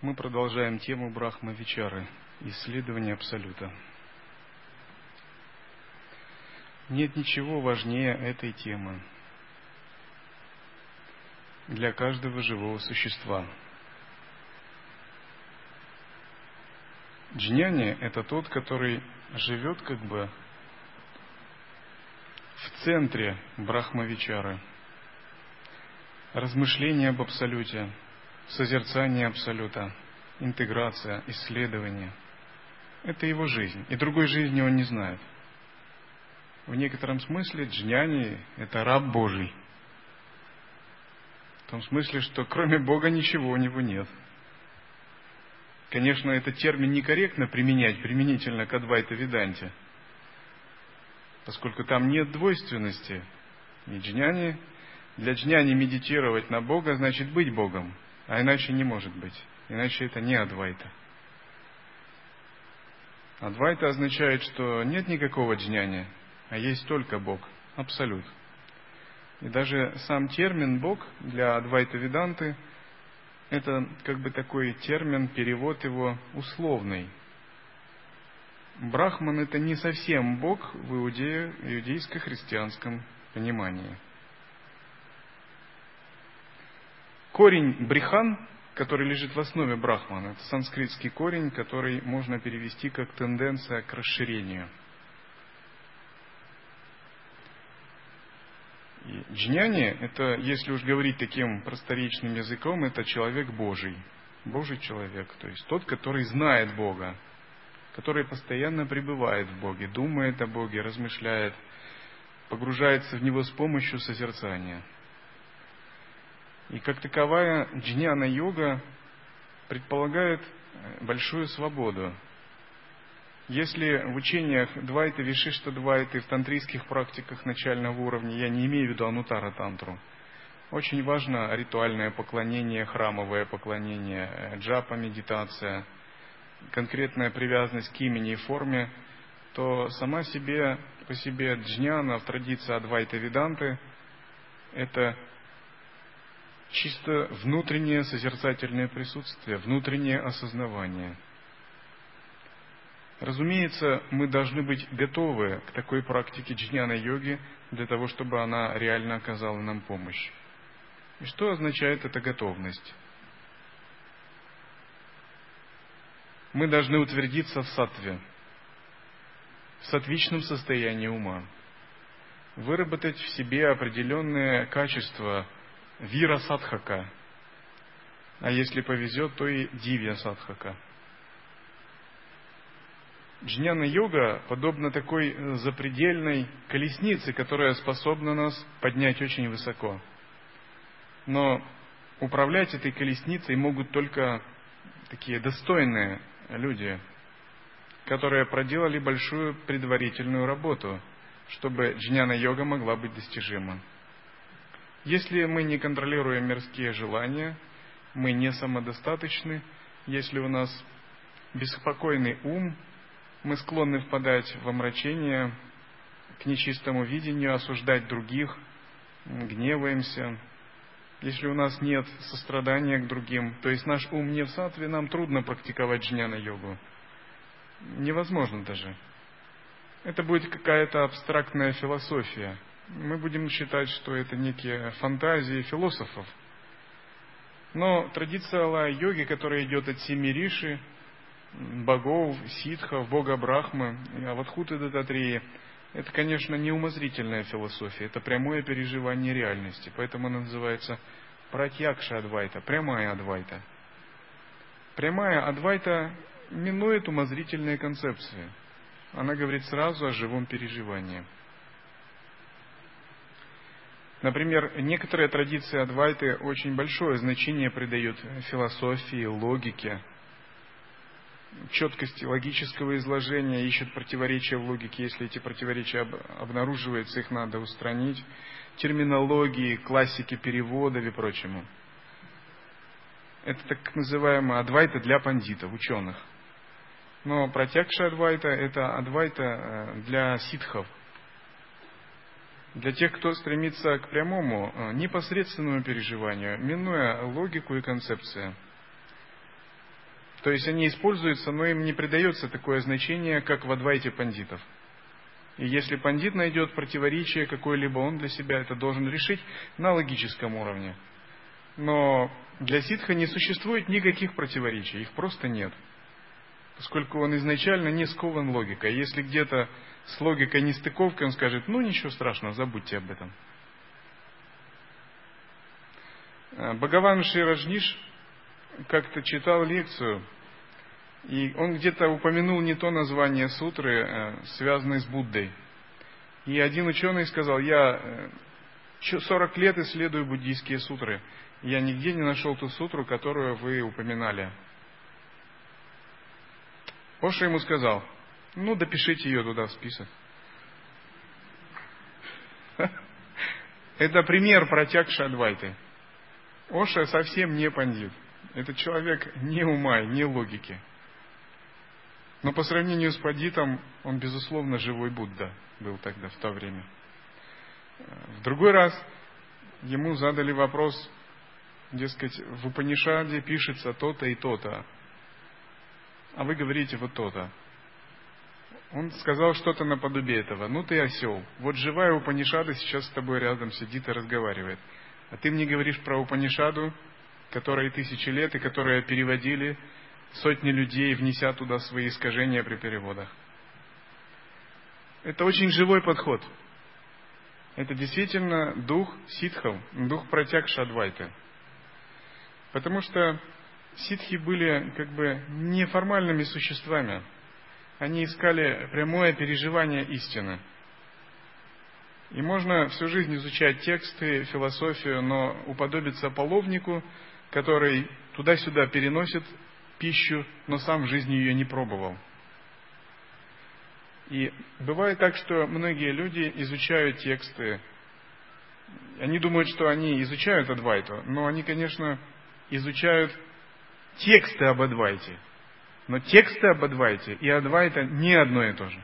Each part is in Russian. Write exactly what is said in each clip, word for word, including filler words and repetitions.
Мы продолжаем тему Брахма-вичары, исследование Абсолюта. Нет ничего важнее этой темы для каждого живого существа. Джняни – это тот, который живет как бы в центре Брахма-вичары. Размышление об Абсолюте, созерцание Абсолюта, интеграция, исследование – это его жизнь, и другой жизни он не знает. В некотором смысле джняни – это раб Божий. В том смысле, что кроме Бога ничего у него нет. Конечно, этот термин некорректно применять применительно к Адвайта-веданте, поскольку там нет двойственности. И джняни, для джняни медитировать на Бога значит быть Богом. А иначе не может быть. Иначе это не адвайта. Адвайта означает, что нет никакого джняни, а есть только Бог, Абсолют. И даже сам термин «Бог» для Адвайта-веданты – это как бы такой термин, перевод его условный. Брахман – это не совсем Бог в иудее, иудейско-христианском понимании. Корень брихан, который лежит в основе брахмана, это санскритский корень, который можно перевести как тенденция к расширению. И джняни, это, если уж говорить таким просторечным языком, это человек Божий. Божий человек, то есть тот, который знает Бога, который постоянно пребывает в Боге, думает о Боге, размышляет, погружается в Него с помощью созерцания. И как таковая джняна-йога предполагает большую свободу. Если в учениях двайты, вишишта-двайты, в тантрийских практиках начального уровня, я не имею в виду анутара-тантру, очень важно ритуальное поклонение, храмовое поклонение, джапа, медитация, конкретная привязанность к имени и форме, то сама себе, по себе джняна в традиции Адвайта-веданты – это чисто внутреннее созерцательное присутствие, внутреннее осознавание. Разумеется, мы должны быть готовы к такой практике джняна-йоги для того, чтобы она реально оказала нам помощь. И что означает эта готовность? Мы должны утвердиться в саттве, в саттвичном состоянии ума, выработать в себе определенные качества Вира Садхака, а если повезет, то и Дивья Садхака. Джняна-йога подобна такой запредельной колеснице, которая способна нас поднять очень высоко. Но управлять этой колесницей могут только такие достойные люди, которые проделали большую предварительную работу, чтобы джняна-йога могла быть достижима. Если мы не контролируем мирские желания, мы не самодостаточны, если у нас беспокойный ум, мы склонны впадать в омрачение, к нечистому видению, осуждать других, гневаемся. Если у нас нет сострадания к другим, то есть наш ум не в саттве, нам трудно практиковать джняна-йогу. Невозможно даже. Это будет какая-то абстрактная философия. Мы будем считать, что это некие фантазии философов. Но традиция лая-йоги, которая идет от семи риши, богов, сиддхов, бога Брахмы, Аватхуты Дататрея, это, конечно, не умозрительная философия, это прямое переживание реальности. Поэтому она называется пратьякша-адвайта, прямая адвайта. Прямая адвайта минует умозрительные концепции. Она говорит сразу о живом переживании. Например, некоторые традиции адвайты очень большое значение придают философии, логике, четкости логического изложения, ищут противоречия в логике. Если эти противоречия обнаруживаются, их надо устранить. Терминологии, классики переводов и прочему. Это так называемая адвайта для пандитов, ученых. Но пратьякша-адвайта – это адвайта для сиддхов. Для тех, кто стремится к прямому, непосредственному переживанию, минуя логику и концепции. То есть они используются, но им не придается такое значение, как в адвайте пандитов. И если пандит найдет противоречие какое-либо, он для себя это должен решить на логическом уровне. Но для сиддха не существует никаких противоречий, их просто нет. Поскольку он изначально не скован логикой. Если где-то с логикой нестыковка, он скажет: ну ничего страшного, забудьте об этом. Бхагаван Ширажниш как-то читал лекцию, и он где-то упомянул не то название сутры, связанной с Буддой. И один ученый сказал: я сорок лет исследую буддийские сутры, я нигде не нашел ту сутру, которую вы упоминали. Оша ему сказал: ну, допишите ее туда в список. Это пример пратьякша-адвайты. Оша совсем не пандит. Это человек не ума, не логики. Но по сравнению с пандитом, он, безусловно, живой Будда был тогда, в то время. В другой раз ему задали вопрос, дескать, в Упанишаде пишется то-то и то-то. А вы говорите вот то-то. Он сказал что-то наподобие этого. Ну ты осел. Вот живая Упанишада сейчас с тобой рядом сидит и разговаривает. А ты мне говоришь про Упанишаду, которой тысячи лет, и которую переводили сотни людей, внеся туда свои искажения при переводах. Это очень живой подход. Это действительно дух сиддхов, дух пратьякша-адвайты. Потому что сиддхи были как бы неформальными существами. Они искали прямое переживание истины. И можно всю жизнь изучать тексты, философию, но уподобиться половнику, который туда-сюда переносит пищу, но сам в жизни ее не пробовал. И бывает так, что многие люди изучают тексты. Они думают, что они изучают адвайту, но они, конечно, изучают тексты об адвайте. Но тексты об адвайте и адвайта не одно и то же.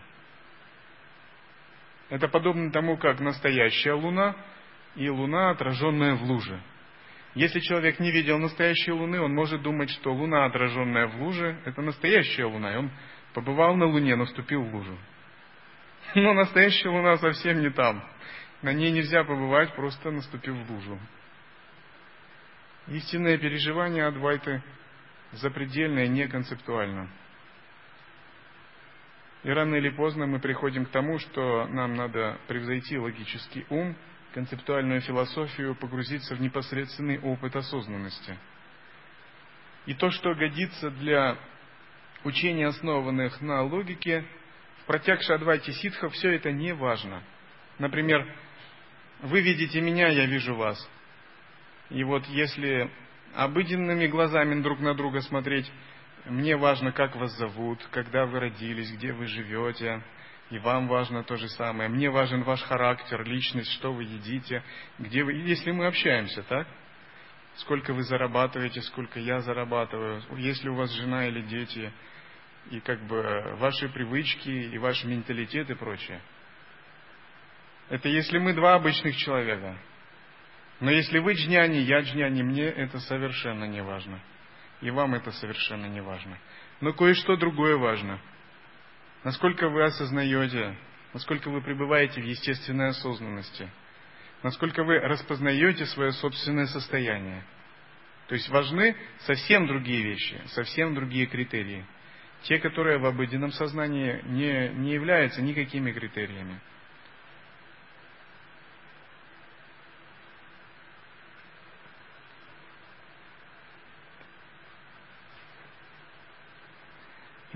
Это подобно тому, как настоящая луна и луна, отраженная в луже. Если человек не видел настоящей луны, он может думать, что луна, отраженная в луже, это настоящая луна. И он побывал на луне, но вступил в лужу. Но настоящая луна совсем не там. На ней нельзя побывать, просто наступив в лужу. Истинное переживание адвайты запредельное, не концептуально. И рано или поздно мы приходим к тому, что нам надо превзойти логический ум, концептуальную философию, погрузиться в непосредственный опыт осознанности. И то, что годится для учений, основанных на логике, в пратьякша-адвайте сиддхов все это не важно. Например, вы видите меня, я вижу вас. И вот если обыденными глазами друг на друга смотреть, мне важно, как вас зовут, когда вы родились, где вы живете, и вам важно то же самое. Мне важен ваш характер, личность, что вы едите, где вы... Если мы общаемся, так? Сколько вы зарабатываете, сколько я зарабатываю, если у вас жена или дети, и как бы ваши привычки, и ваш менталитет и прочее. Это если мы два обычных человека. Но если вы джняни, я джняни, мне это совершенно не важно. И вам это совершенно не важно. Но кое-что другое важно. Насколько вы осознаете, насколько вы пребываете в естественной осознанности, насколько вы распознаете свое собственное состояние. То есть важны совсем другие вещи, совсем другие критерии. Те, которые в обыденном сознании не, не являются никакими критериями.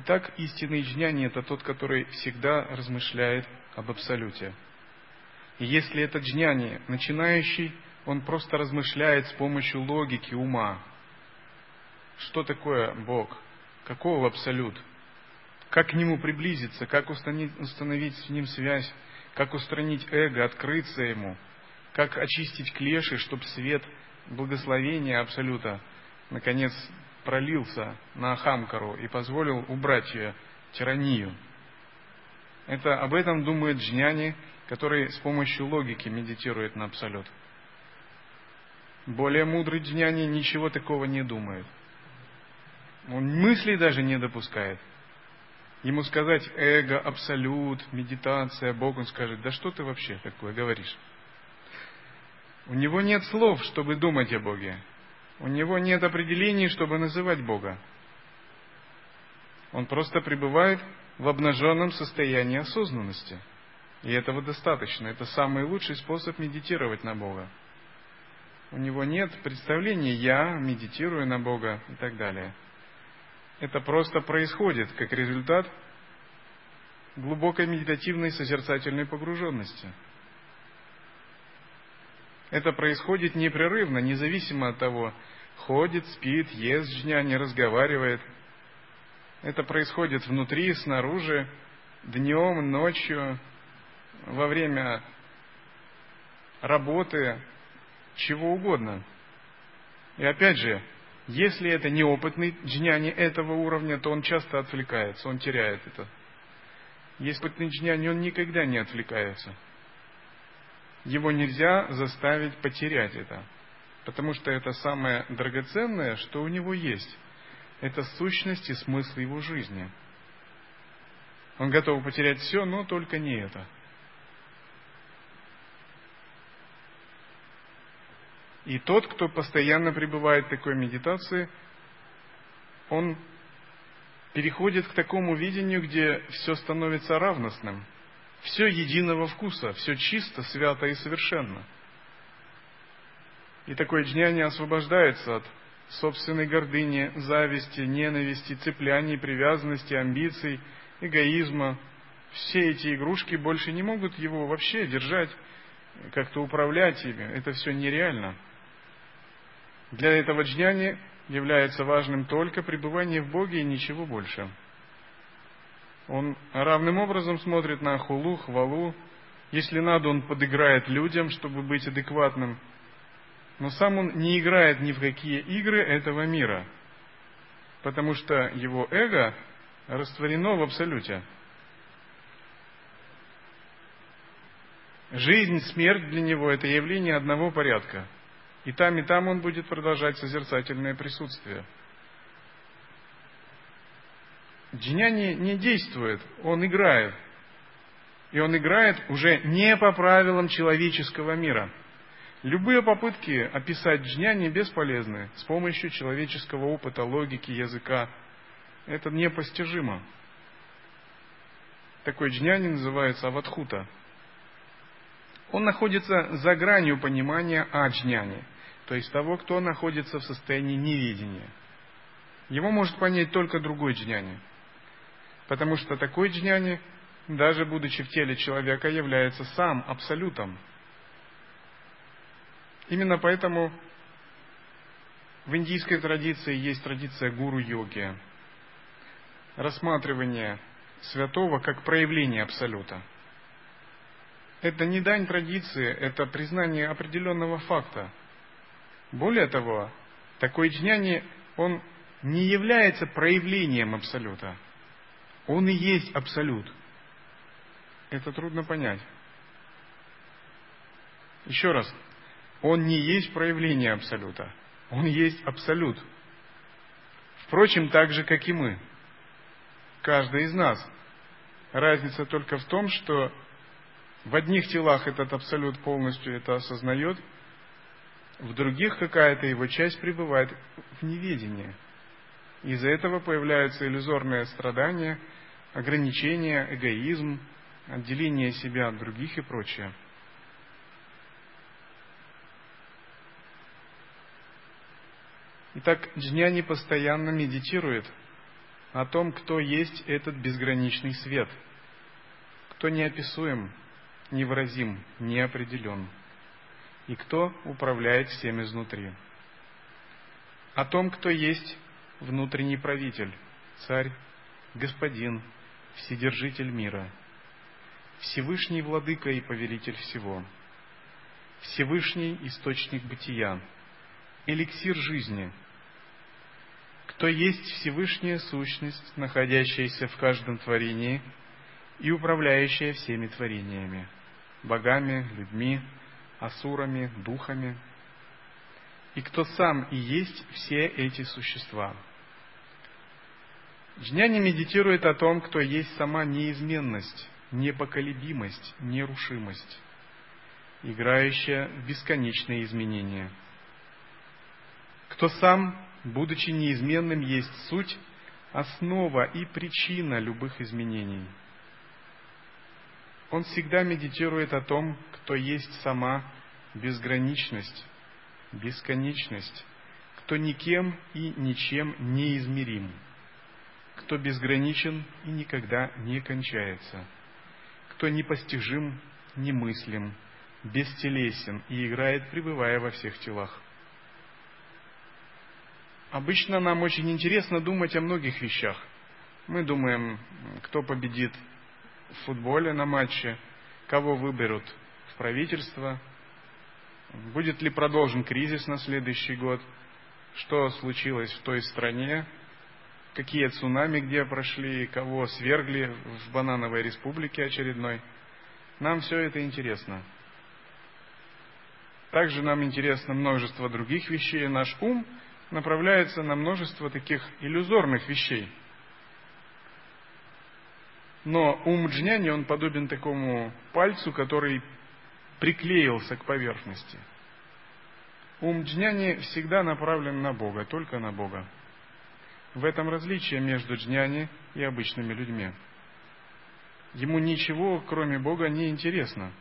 Итак, истинный джняни – это тот, который всегда размышляет об Абсолюте. И если это джняни начинающий, он просто размышляет с помощью логики ума. Что такое Бог? Каков Абсолют? Как к Нему приблизиться? Как установить, установить с Ним связь? Как устранить эго, открыться Ему? Как очистить клеши, чтобы свет благословения Абсолюта наконец пролился на Ахамкару и позволил убрать ее тиранию? Это об этом думает джняни, который с помощью логики медитирует на Абсолют. Более мудрый джняни ничего такого не думает. Он мыслей даже не допускает. Ему сказать эго, абсолют, медитация, Бог, он скажет: да что ты вообще такое говоришь? У него нет слов, чтобы думать о Боге. У него нет определений, чтобы называть Бога. Он просто пребывает в обнаженном состоянии осознанности. И этого достаточно. Это самый лучший способ медитировать на Бога. У него нет представления «я медитирую на Бога» и так далее. Это просто происходит как результат глубокой медитативной созерцательной погруженности. Это происходит непрерывно, независимо от того, ходит, спит, ест джняни, разговаривает. Это происходит внутри, снаружи, днем, ночью, во время работы, чего угодно. И опять же, если это неопытный джняни этого уровня, то он часто отвлекается, он теряет это. Если опытный джняни, он никогда не отвлекается. Его нельзя заставить потерять это, потому что это самое драгоценное, что у него есть. Это сущность и смысл его жизни. Он готов потерять все, но только не это. И тот, кто постоянно пребывает в такой медитации, он переходит к такому видению, где все становится равностным. Все единого вкуса, все чисто, свято и совершенно. И такой джняни освобождается от собственной гордыни, зависти, ненависти, цепляний, привязанности, амбиций, эгоизма. Все эти игрушки больше не могут его вообще держать, как-то управлять ими. Это все нереально. Для этого джняни является важным только пребывание в Боге и ничего больше. Он равным образом смотрит на хулу, хвалу. Если надо, он подыграет людям, чтобы быть адекватным. Но сам он не играет ни в какие игры этого мира, потому что его эго растворено в абсолюте. Жизнь, смерть для него – это явление одного порядка. И там, и там он будет продолжать созерцательное присутствие. Джняни не действует, он играет. И он играет уже не по правилам человеческого мира. Любые попытки описать джняни бесполезны с помощью человеческого опыта, логики, языка. Это непостижимо. Такой джняни называется аватхута. Он находится за гранью понимания аджняни, то есть того, кто находится в состоянии неведения. Его может понять только другой джняни, потому что такой джняни, даже будучи в теле человека, является сам абсолютом. Именно поэтому в индийской традиции есть традиция гуру-йоги, рассматривание святого как проявление абсолюта. Это не дань традиции, это признание определенного факта. Более того, такой джняни, он не является проявлением абсолюта. Он и есть абсолют. Это трудно понять. Еще раз. Он не есть проявление абсолюта. Он есть абсолют. Впрочем, так же, как и мы. Каждый из нас. Разница только в том, что в одних телах этот абсолют полностью это осознает, в других какая-то его часть пребывает в неведении. Из-за этого появляются иллюзорные страдания, ограничения, эгоизм, отделение себя от других и прочее. Итак, джняни постоянно медитирует о том, кто есть этот безграничный свет, кто неописуем, невыразим, неопределен, и кто управляет всем изнутри. О том, кто есть внутренний правитель, царь, господин, вседержитель мира, Всевышний Владыка и Повелитель всего, Всевышний Источник бытия, эликсир жизни, кто есть Всевышняя Сущность, находящаяся в каждом творении и управляющая всеми творениями, богами, людьми, асурами, духами, и кто сам и есть все эти существа. Джняни медитирует о том, кто есть сама неизменность, непоколебимость, нерушимость, играющая в бесконечные изменения. Кто сам, будучи неизменным, есть суть, основа и причина любых изменений. Он всегда медитирует о том, кто есть сама безграничность, бесконечность, кто никем и ничем неизмерим, кто безграничен и никогда не кончается, кто непостижим, немыслим, бестелесен и играет, пребывая во всех телах. Обычно нам очень интересно думать о многих вещах. Мы думаем, кто победит в футболе на матче, кого выберут в правительство, будет ли продолжен кризис на следующий год, что случилось в той стране, какие цунами где прошли, кого свергли в банановой республике очередной. Нам все это интересно. Также нам интересно множество других вещей. Наш ум направляется на множество таких иллюзорных вещей. Но ум джняни, он подобен такому пальцу, который приклеился к поверхности. Ум джняни всегда направлен на Бога, только на Бога. В этом различие между джняни и обычными людьми. Ему ничего, кроме Бога, не интересно.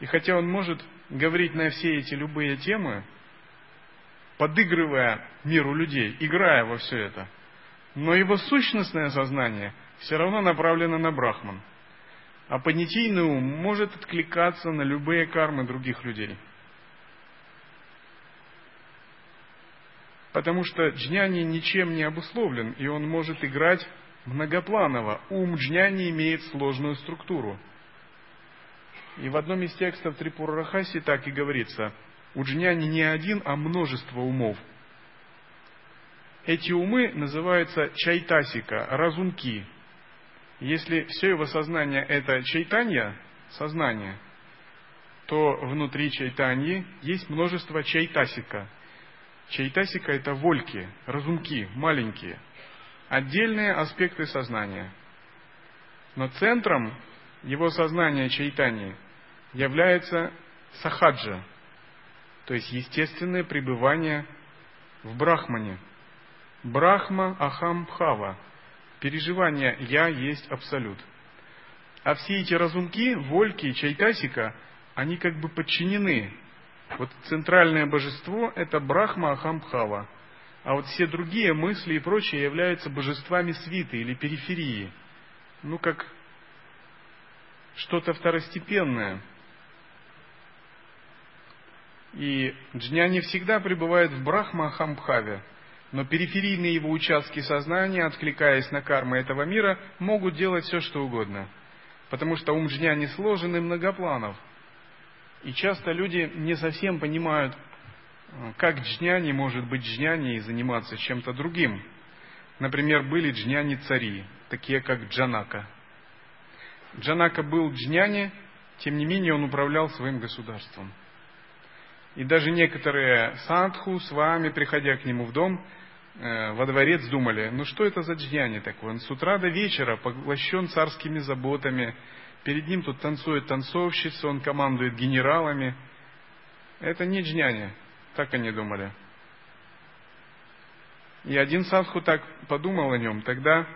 И хотя он может говорить на все эти любые темы, подыгрывая миру людей, играя во все это, но его сущностное сознание все равно направлено на Брахман. А понятийный ум может откликаться на любые кармы других людей. Потому что джняни ничем не обусловлен, и он может играть многопланово. Ум джняни имеет сложную структуру. И в одном из текстов Трипура Рахаси так и говорится: у джняни не один, а множество умов. Эти умы называются чайтасика, разумки. Если все его сознание это чайтанья, сознание, то внутри чайтаньи есть множество чайтасика. Чайтасика – это вольки, разумки, маленькие, отдельные аспекты сознания. Но центром его сознания чайтаньи является сахаджа, то есть естественное пребывание в Брахмане. Брахма Ахам-бхава – переживание «я есть абсолют». А все эти разумки, вольки, чайтасика, они как бы подчинены. Вот центральное божество – это Брахма Ахам-бхава, а вот все другие мысли и прочее являются божествами свиты или периферии, ну как что-то второстепенное. И джняни всегда пребывает в Брахма Ахам-бхаве, но периферийные его участки сознания, откликаясь на кармы этого мира, могут делать все, что угодно, потому что ум джняни сложен и многопланов. И часто люди не совсем понимают, как джняни может быть джняни и заниматься чем-то другим. Например, были джняни-цари, такие как Джанака. Джанака был джняни, тем не менее он управлял своим государством. И даже некоторые садху, свами, приходя к нему в дом, во дворец, думали: ну что это за джняни такой? Он с утра до вечера поглощен царскими заботами, перед ним тут танцует танцовщица, он командует генералами. Это не джняни, так они думали. И один садху так подумал о нем. Тогда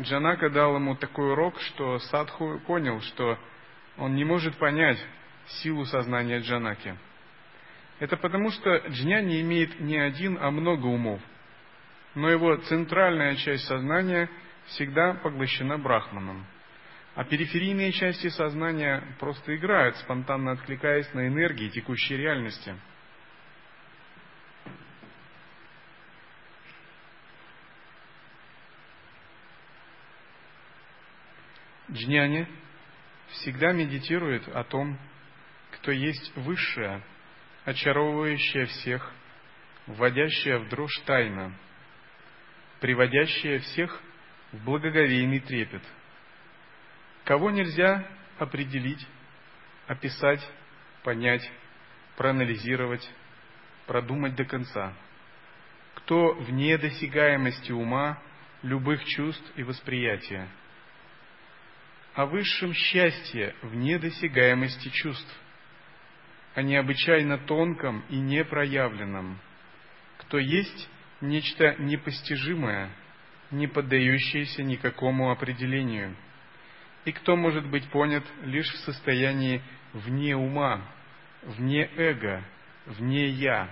Джанака дал ему такой урок, что садху понял, что он не может понять силу сознания Джанаки. Это потому, что джняни имеет не один, а много умов. но его центральная часть сознания всегда поглощена Брахманом. А периферийные части сознания просто играют, спонтанно откликаясь на энергии текущей реальности. Джняни всегда медитирует о том, кто есть высшая, очаровывающая всех, вводящая в дрожь тайна, приводящая всех в благоговейный трепет. Кого нельзя определить, описать, понять, проанализировать, продумать до конца. Кто вне досягаемости ума, любых чувств и восприятия. О высшем счастье вне досягаемости чувств, о необычайно тонком и непроявленном, кто есть нечто непостижимое, не поддающееся никакому определению, и кто может быть понят лишь в состоянии вне ума, вне эго, вне «я».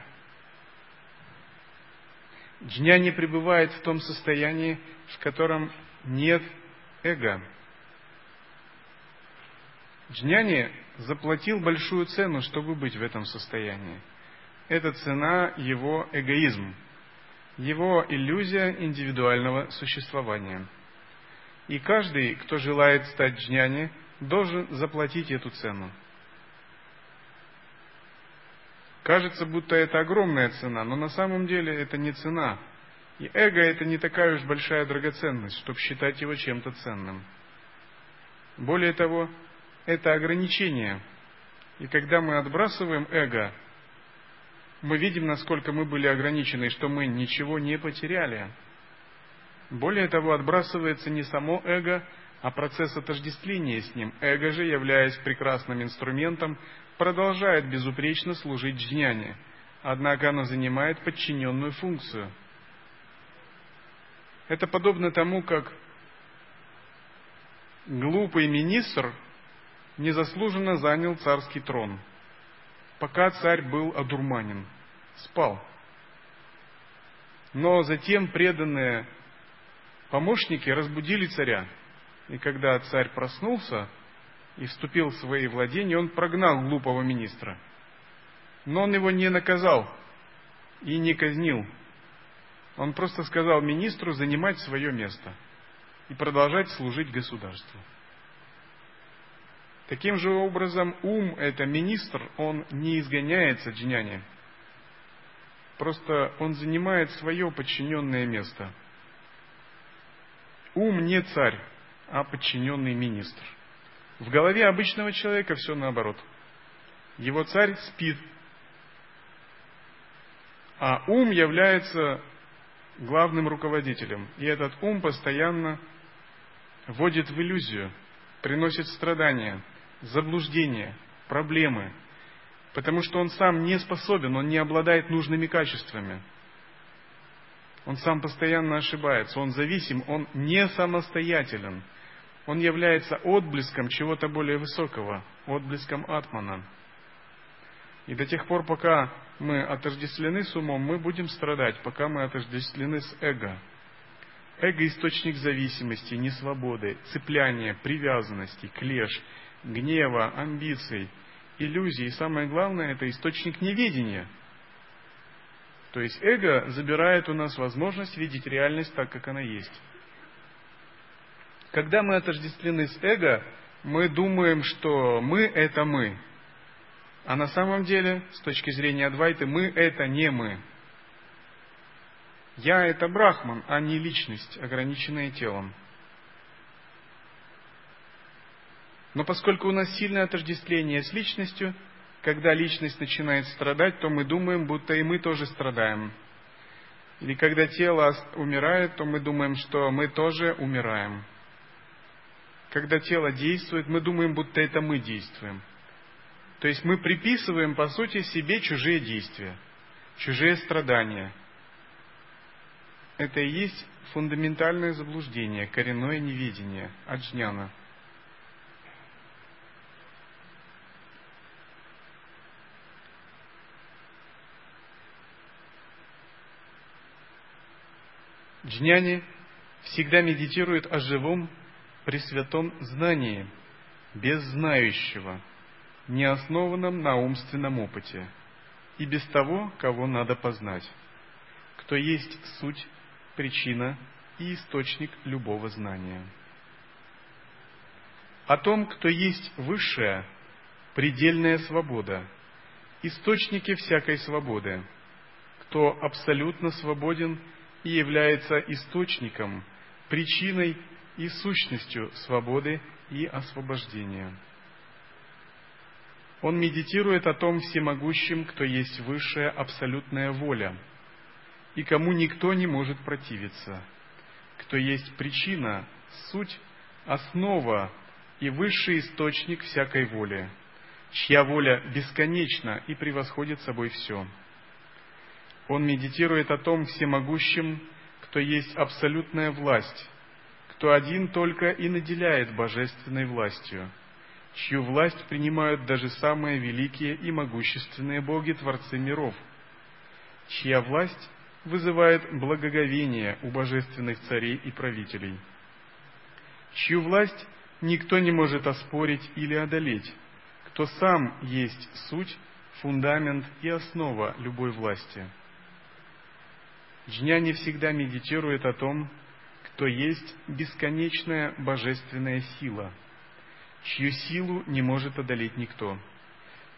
Джняни пребывает в том состоянии, в котором нет эго. Джняни заплатил большую цену, чтобы быть в этом состоянии. Это цена его эгоизм, его иллюзия индивидуального существования. И каждый, кто желает стать джняни, должен заплатить эту цену. Кажется, будто это огромная цена, но на самом деле это не цена. И эго – это не такая уж большая драгоценность, чтобы считать его чем-то ценным. Более того, это ограничение. И когда мы отбрасываем эго, мы видим, насколько мы были ограничены, что мы ничего не потеряли. Более того, отбрасывается не само эго, а процесс отождествления с ним. Эго же, являясь прекрасным инструментом, продолжает безупречно служить джняни. Однако оно занимает подчиненную функцию. Это подобно тому, как глупый министр незаслуженно занял царский трон, пока царь был одурманен, спал. Но затем преданные помощники разбудили царя, и когда царь проснулся и вступил в свои владения, он прогнал глупого министра. Но он его не наказал и не казнил. Он просто сказал министру занимать свое место и продолжать служить государству. Таким же образом, ум – это министр, он не изгоняется джняни. Просто он занимает свое подчиненное место. Ум не царь, а подчиненный министр. В голове обычного человека все наоборот. Его царь спит, а ум является главным руководителем. И этот ум постоянно вводит в иллюзию, приносит страдания, заблуждения, проблемы, потому что он сам не способен, он не обладает нужными качествами. Он сам постоянно ошибается, он зависим, он не самостоятелен. Он является отблеском чего-то более высокого, отблеском атмана. И до тех пор, пока мы отождествлены с умом, мы будем страдать, пока мы отождествлены с эго. Эго – источник зависимости, несвободы, цепляния, привязанности, клеш, гнева, амбиций, иллюзий. И самое главное – это источник неведения. То есть эго забирает у нас возможность видеть реальность так, как она есть. Когда мы отождествлены с эго, мы думаем, что мы – это мы. А на самом деле, с точки зрения Адвайты, мы – это не мы. «Я» — это Брахман, а не личность, ограниченная телом. Но поскольку у нас сильное отождествление с личностью, когда личность начинает страдать, то мы думаем, будто и мы тоже страдаем. Или когда тело умирает, то мы думаем, что мы тоже умираем. Когда тело действует, мы думаем, будто это мы действуем. То есть мы приписываем, по сути, себе чужие действия, чужие страдания. Это и есть фундаментальное заблуждение, коренное неведение, аджняна. Джняни всегда медитирует о живом пресвятом знании, без знающего, не основанном на умственном опыте, и без того, кого надо познать, кто есть суть, причина и источник любого знания. О том, кто есть высшая, предельная свобода, источники всякой свободы, кто абсолютно свободен и является источником, причиной и сущностью свободы и освобождения. Он медитирует о том всемогущем, кто есть высшая абсолютная воля, и кому никто не может противиться, кто есть причина, суть, основа и высший источник всякой воли, чья воля бесконечна и превосходит собой все. Он медитирует о том всемогущем, кто есть абсолютная власть, кто один только и наделяет божественной властью, чью власть принимают даже самые великие и могущественные боги-творцы миров, чья власть вызывает благоговение у божественных царей и правителей, чью власть никто не может оспорить или одолеть, кто сам есть суть, фундамент и основа любой власти. Джняни всегда медитирует о том, кто есть бесконечная божественная сила, чью силу не может одолеть никто,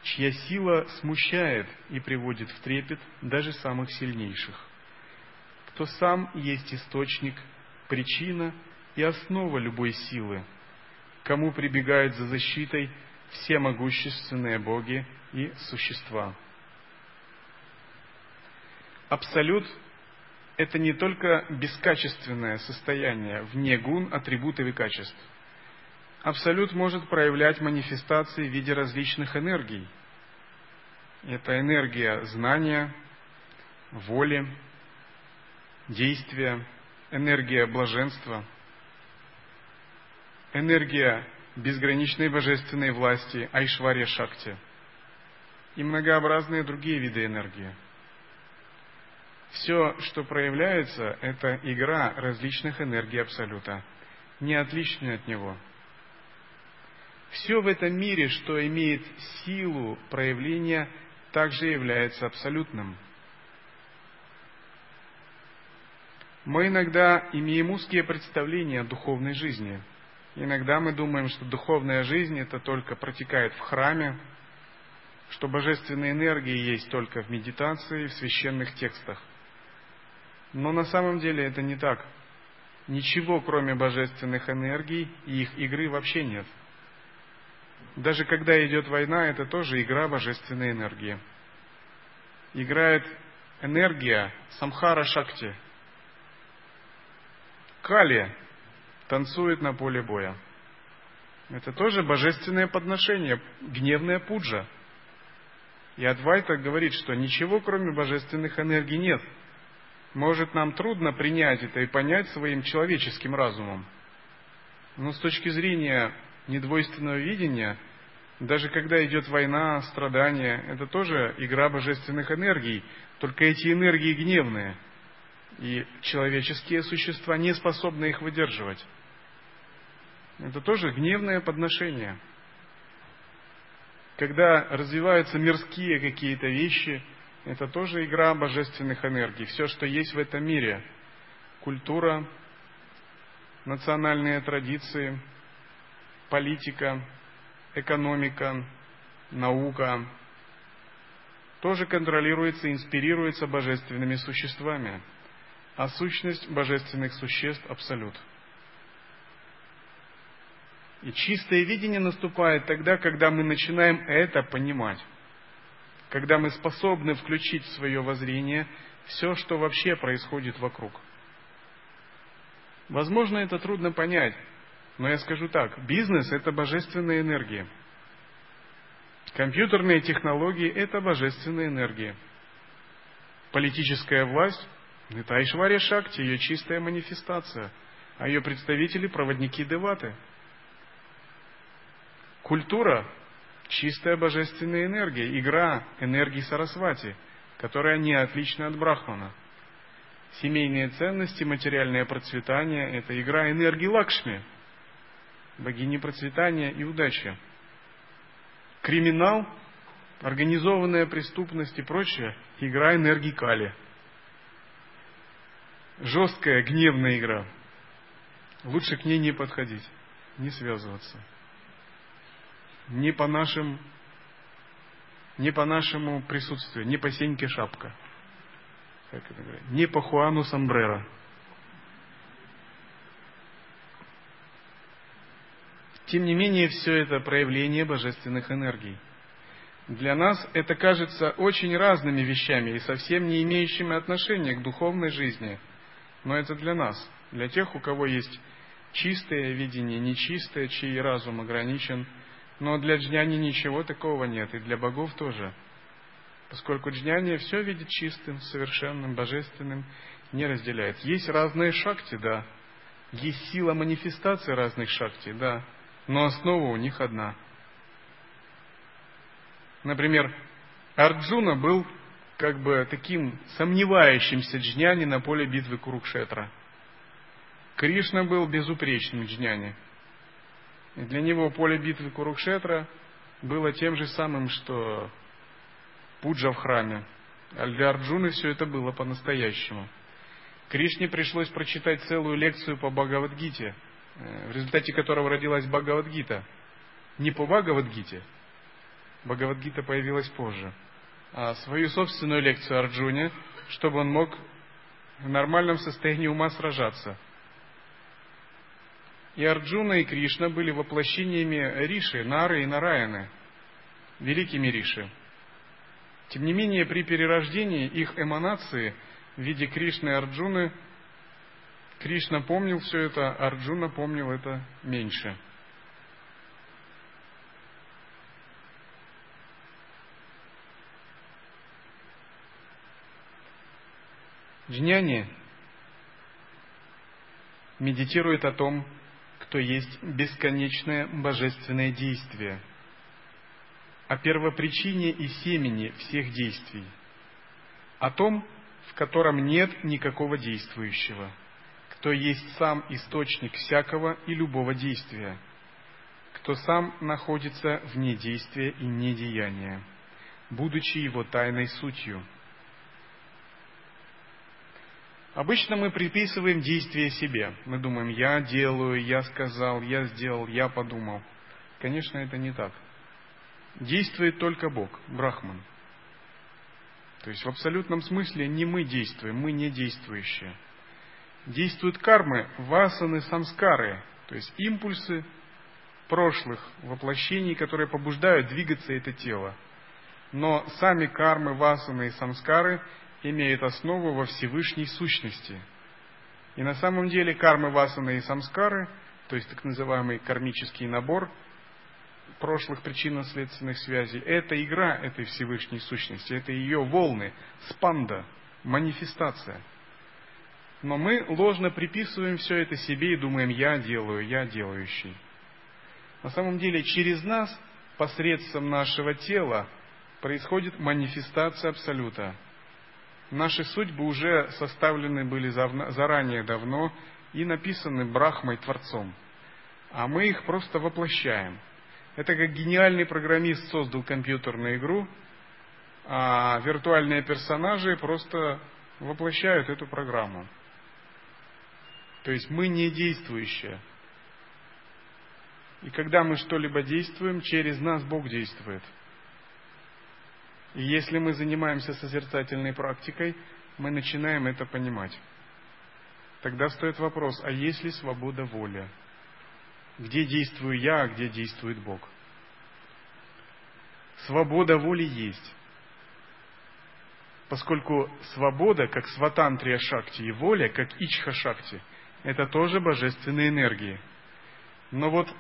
чья сила смущает и приводит в трепет даже самых сильнейших, кто сам есть источник, причина и основа любой силы, кому прибегают за защитой все могущественные боги и существа. Абсолют – это не только бескачественное состояние, вне гун, атрибутов и качеств. Абсолют может проявлять манифестации в виде различных энергий. Это энергия знания, воли, действия, энергия блаженства, энергия безграничной божественной власти, Айшварья Шакти, и многообразные другие виды энергии. Все, что проявляется, это игра различных энергий Абсолюта, не отличная от него. Все в этом мире, что имеет силу проявления, также является абсолютным. Мы иногда имеем узкие представления о духовной жизни. Иногда мы думаем, что духовная жизнь это только протекает в храме, что божественные энергии есть только в медитации и в священных текстах. Но на самом деле это не так. Ничего, кроме божественных энергий и их игры, вообще нет. Даже когда идет война, это тоже игра божественной энергии. Играет энергия самхара шакти. Кали танцует на поле боя. Это тоже божественное подношение, гневная пуджа. И Адвайта говорит, что ничего, кроме божественных энергий, нет. Может, нам трудно принять это и понять своим человеческим разумом. Но с точки зрения недвойственного видения, даже когда идет война, страдания, это тоже игра божественных энергий. Только эти энергии гневные. И человеческие существа не способны их выдерживать. Это тоже гневное подношение. Когда развиваются мирские какие-то вещи, это тоже игра божественных энергий. Все, что есть в этом мире. Культура, национальные традиции, политика, экономика, наука. Тоже контролируется, инспирируется божественными существами. А сущность божественных существ – абсолют. И чистое видение наступает тогда, когда мы начинаем это понимать. Когда мы способны включить в свое воззрение все, что вообще происходит вокруг. Возможно, это трудно понять, но я скажу так. Бизнес – это божественная энергия. Компьютерные технологии – это божественная энергия. Политическая власть – это Айшварья Шакти, ее чистая манифестация, а ее представители – проводники деваты. Культура – чистая божественная энергия, игра энергии Сарасвати, которая не отлична от Брахмана. Семейные ценности, материальное процветание – это игра энергии Лакшми, богини процветания и удачи. Криминал, организованная преступность и прочее – игра энергии Кали. Жесткая, гневная игра. Лучше к ней не подходить, не связываться. Не по нашим, не по нашему присутствию, не по сеньке шапка. Как это говорят? Не по Хуану Сомбреро. Тем не менее, все это проявление божественных энергий. Для нас это кажется очень разными вещами и совсем не имеющими отношения к духовной жизни. Но это для нас, для тех, у кого есть чистое видение, нечистое, чей разум ограничен. Но для джняни ничего такого нет, и для богов тоже. Поскольку джняни все видит чистым, совершенным, божественным, не разделяет. Есть разные шакти, да. Есть сила манифестации разных шакти, да. Но основа у них одна. Например, Арджуна был как бы таким сомневающимся джняни на поле битвы Курукшетра. Кришна был безупречным джняни. И для него поле битвы Курукшетра было тем же самым, что пуджа в храме. А для Арджуны все это было по-настоящему. Кришне пришлось прочитать целую лекцию по Бхагавадгите, в результате которого родилась Бхагавадгита. Не по Бхагавадгите, Бхагавадгита появилась позже, а свою собственную лекцию Арджуне, чтобы он мог в нормальном состоянии ума сражаться. И Арджуна, и Кришна были воплощениями Риши, Нары и Нараяны, великими Риши. Тем не менее, при перерождении их эманации в виде Кришны и Арджуны, Кришна помнил все это, Арджуна помнил это меньше. Джняни медитирует о том, кто есть бесконечное божественное действие, о первопричине и семени всех действий, о том, в котором нет никакого действующего, кто есть сам источник всякого и любого действия, кто сам находится вне действия и недеяния, будучи его тайной сутью. Обычно мы приписываем действие себе. Мы думаем, я делаю, я сказал, я сделал, я подумал. Конечно, это не так. Действует только Бог, Брахман. То есть в абсолютном смысле не мы действуем, мы не действующие. Действуют кармы, васаны, самскары, то есть импульсы прошлых воплощений, которые побуждают двигаться это тело. Но сами кармы, васаны и самскары имеют основу во Всевышней сущности. И на самом деле кармы, васаны и самскары, то есть так называемый кармический набор прошлых причинно-следственных связей, это игра этой Всевышней сущности, это ее волны, спанда, манифестация. Но мы ложно приписываем все это себе и думаем, я делаю, я делающий. На самом деле через нас, посредством нашего тела, происходит манифестация Абсолюта. Наши судьбы уже составлены были заранее давно и написаны Брахмой, Творцом. А мы их просто воплощаем. Это как гениальный программист создал компьютерную игру, а виртуальные персонажи просто воплощают эту программу. То есть мы не действующие. И когда мы что-либо действуем, через нас Бог действует. И если мы занимаемся созерцательной практикой, мы начинаем это понимать. Тогда встает вопрос, а есть ли свобода воли? Где действую я, а где действует Бог? Свобода воли есть. Поскольку свобода, как сватантрия шакти, и воля, как ичха шакти, это тоже божественные энергии. Но вот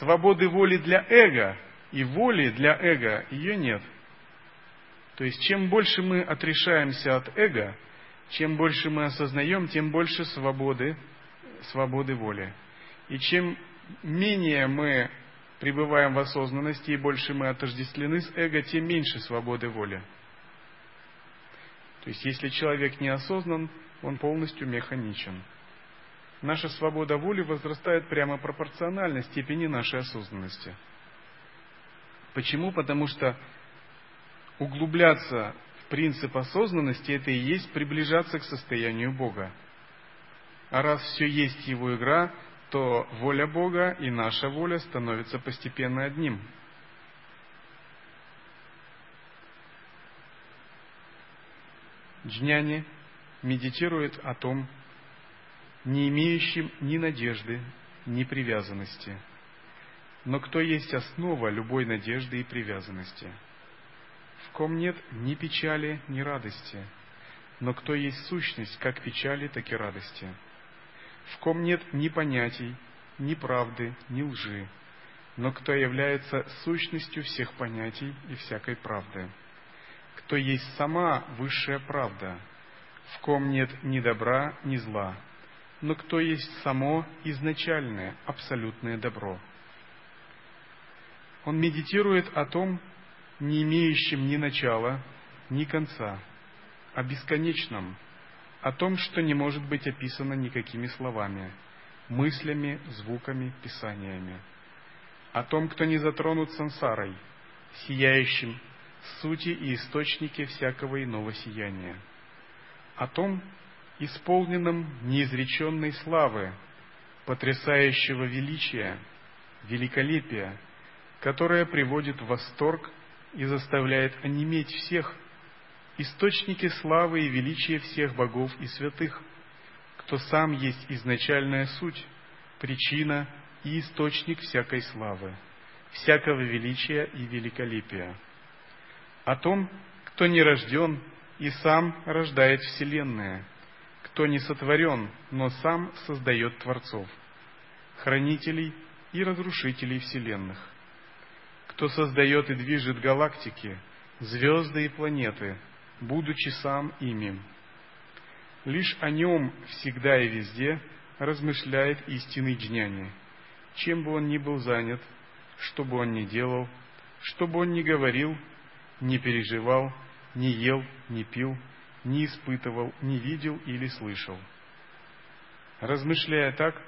свободы воли для эго и воли для эго, ее нет. То есть, чем больше мы отрешаемся от эго, чем больше мы осознаем, тем больше свободы, свободы воли. И чем менее мы пребываем в осознанности и больше мы отождествлены с эго, тем меньше свободы воли. То есть, если человек не осознан, он полностью механичен. Наша свобода воли возрастает прямо пропорционально степени нашей осознанности. Почему? Потому что углубляться в принцип осознанности — это и есть приближаться к состоянию Бога. А раз все есть Его игра, то воля Бога и наша воля становятся постепенно одним. Джняни медитирует о том, не имеющем ни надежды, ни привязанности. Но кто есть основа любой надежды и привязанности? В ком нет ни печали, ни радости, но кто есть сущность как печали, так и радости? В ком нет ни понятий, ни правды, ни лжи, но кто является сущностью всех понятий и всякой правды? Кто есть сама высшая правда, в ком нет ни добра, ни зла, но кто есть само изначальное, абсолютное добро? Он медитирует о том, не имеющем ни начала, ни конца, о бесконечном, о том, что не может быть описано никакими словами, мыслями, звуками, писаниями, о том, кто не затронут сансарой, сияющим сути и источнике всякого иного сияния, о том, исполненном неизреченной славы, потрясающего величия, великолепия, которое приводит в восторг и заставляет онеметь всех, источнике славы и величия всех богов и святых, кто сам есть изначальная суть, причина и источник всякой славы, всякого величия и великолепия, о том, кто не рожден и сам рождает вселенная, кто не сотворен, но сам создает творцов, хранителей и разрушителей вселенных, кто создает и движет галактики, звезды и планеты, будучи сам ими. Лишь о нем всегда и везде размышляет истинный джняни, чем бы он ни был занят, что бы он ни делал, что бы он ни говорил, не переживал, не ел, не пил, не испытывал, не видел или слышал. Размышляя так,